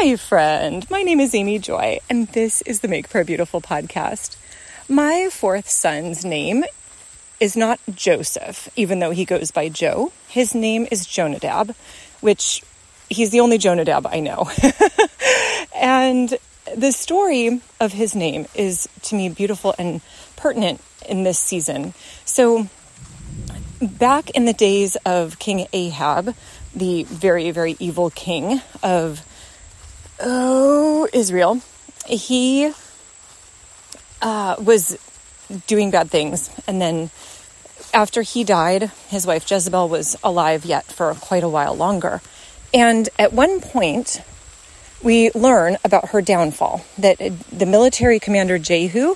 Hi friend, my name is Amy Joy, and this is the Make Prayer Beautiful podcast. My fourth son's name is not Joseph, even though he goes by Joe. His name is Jonadab, which he's the only Jonadab I know. And the story of his name is, to me, beautiful and pertinent in this season. So back in the days of King Ahab, the very, very evil king of Israel, he was doing bad things. And then after he died, his wife Jezebel was alive yet for quite a while longer. And at one point, we learn about her downfall, that the military commander Jehu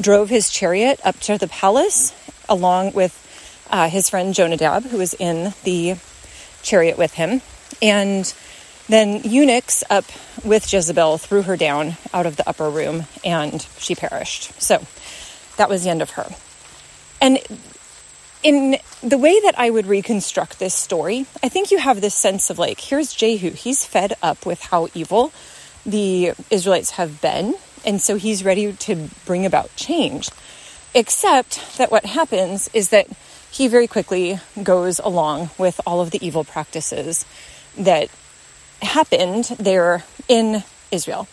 drove his chariot up to the palace along with his friend Jonadab, who was in the chariot with him. And then eunuchs up with Jezebel threw her down out of the upper room, and she perished. So that was the end of her. And in the way that I would reconstruct this story, I think you have this sense of like, here's Jehu. He's fed up with how evil the Israelites have been. And so he's ready to bring about change. Except that what happens is that he very quickly goes along with all of the evil practices that happened there in Israel.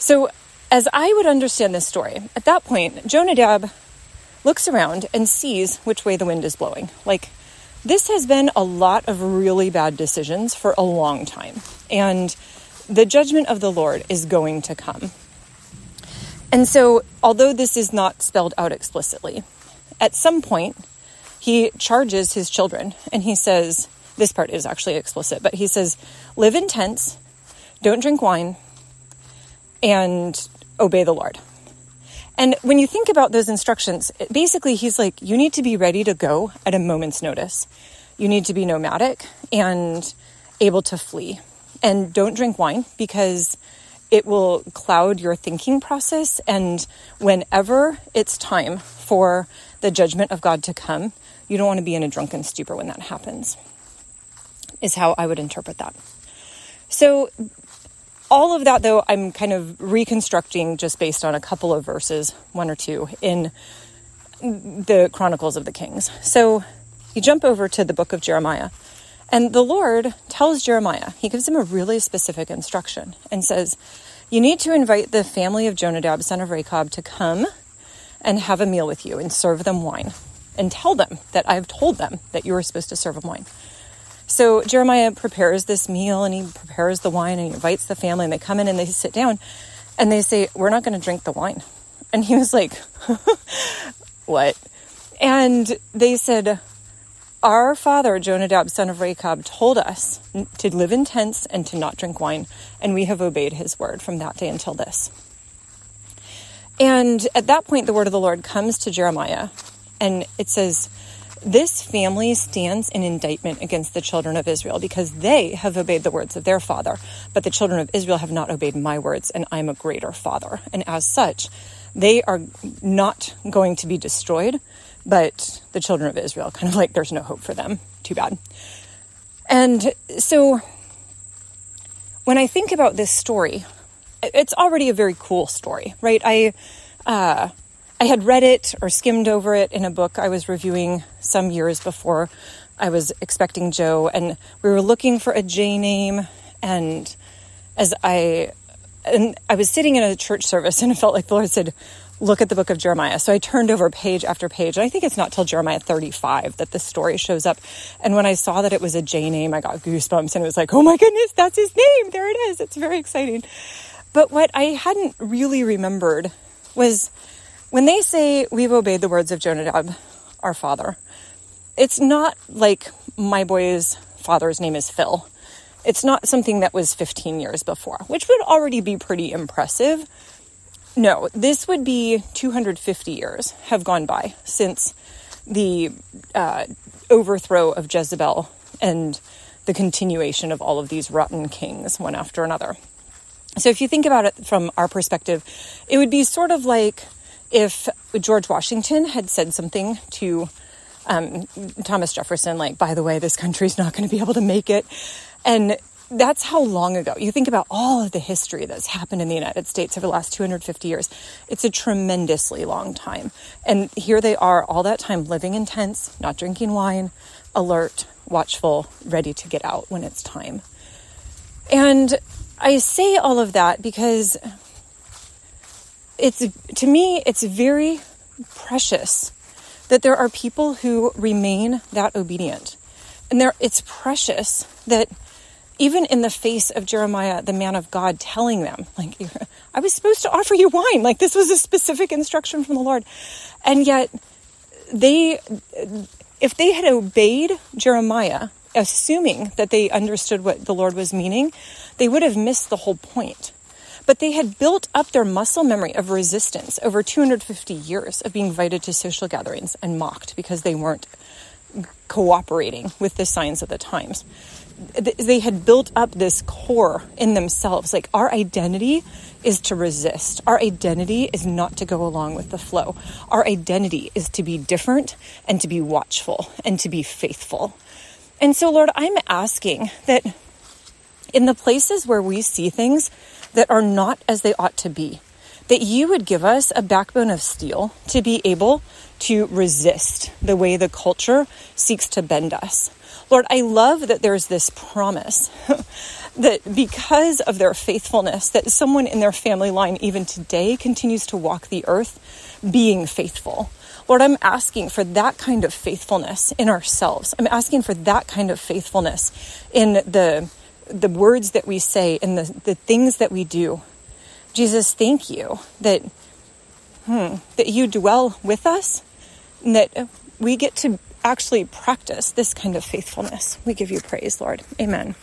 So as I would understand this story, at that point, Jonadab looks around and sees which way the wind is blowing. Like, this has been a lot of really bad decisions for a long time, and the judgment of the Lord is going to come. And so, although this is not spelled out explicitly, at some point, he charges his children, and he says, this part is actually explicit, but he says, live in tents, don't drink wine, and obey the Lord. And when you think about those instructions, basically he's like, you need to be ready to go at a moment's notice. You need to be nomadic and able to flee. And don't drink wine because it will cloud your thinking process. And whenever it's time for the judgment of God to come, you don't want to be in a drunken stupor when that happens, is how I would interpret that. So all of that, though, I'm kind of reconstructing just based on a couple of verses, one or two, in the Chronicles of the Kings. So you jump over to the book of Jeremiah, and the Lord tells Jeremiah, he gives him a really specific instruction and says, you need to invite the family of Jonadab, son of Rechab, to come and have a meal with you and serve them wine and tell them that I've told them that you were supposed to serve them wine. So Jeremiah prepares this meal, and he prepares the wine, and he invites the family, and they come in and they sit down and they say, we're not going to drink the wine. And he was like, what? And they said, our father, Jonadab, son of Rechab, told us to live in tents and to not drink wine. And we have obeyed his word from that day until this. And at that point, the word of the Lord comes to Jeremiah, and it says, this family stands in indictment against the children of Israel because they have obeyed the words of their father, but the children of Israel have not obeyed my words, and I'm a greater father. And as such, they are not going to be destroyed, but the children of Israel, kind of like, there's no hope for them. Too bad. And so when I think about this story, it's already a very cool story, right? I had read it or skimmed over it in a book I was reviewing some years before I was expecting Joe, and we were looking for a J name, and I was sitting in a church service, and it felt like the Lord said, look at the book of Jeremiah. So I turned over page after page, and I think it's not till Jeremiah 35 that the story shows up. And when I saw that it was a J name, I got goosebumps, and it was like, oh my goodness, that's his name. There it is. It's very exciting. But what I hadn't really remembered was, when they say we've obeyed the words of Jonadab, our father, it's not like my boy's father's name is Phil. It's not something that was 15 years before, which would already be pretty impressive. No, this would be 250 years have gone by since the overthrow of Jezebel and the continuation of all of these rotten kings, one after another. So if you think about it from our perspective, it would be sort of like if George Washington had said something to Thomas Jefferson, like, by the way, this country's not going to be able to make it. And That's how long ago. You think about all of the history that's happened in the United States over the last 250 years. It's a tremendously long time. And here they are all that time living in tents, not drinking wine, alert, watchful, ready to get out when it's time. And I say all of that because it's, to me, it's very precious that there are people who remain that obedient. And it's precious that even in the face of Jeremiah, the man of God, telling them, like, I was supposed to offer you wine. Like, this was a specific instruction from the Lord. And yet, if they had obeyed Jeremiah, assuming that they understood what the Lord was meaning, they would have missed the whole point. But they had built up their muscle memory of resistance over 250 years of being invited to social gatherings and mocked because they weren't cooperating with the signs of the times. They had built up this core in themselves. Like, our identity is to resist. Our identity is not to go along with the flow. Our identity is to be different and to be watchful and to be faithful. And so, Lord, I'm asking that in the places where we see things that are not as they ought to be, that you would give us a backbone of steel to be able to resist the way the culture seeks to bend us. Lord, I love that there's this promise that because of their faithfulness, that someone in their family line even today continues to walk the earth being faithful. Lord, I'm asking for that kind of faithfulness in ourselves. I'm asking for that kind of faithfulness in the words that we say and the things that we do. Jesus, thank you that that you dwell with us and that we get to actually practice this kind of faithfulness. We give you praise, Lord. Amen.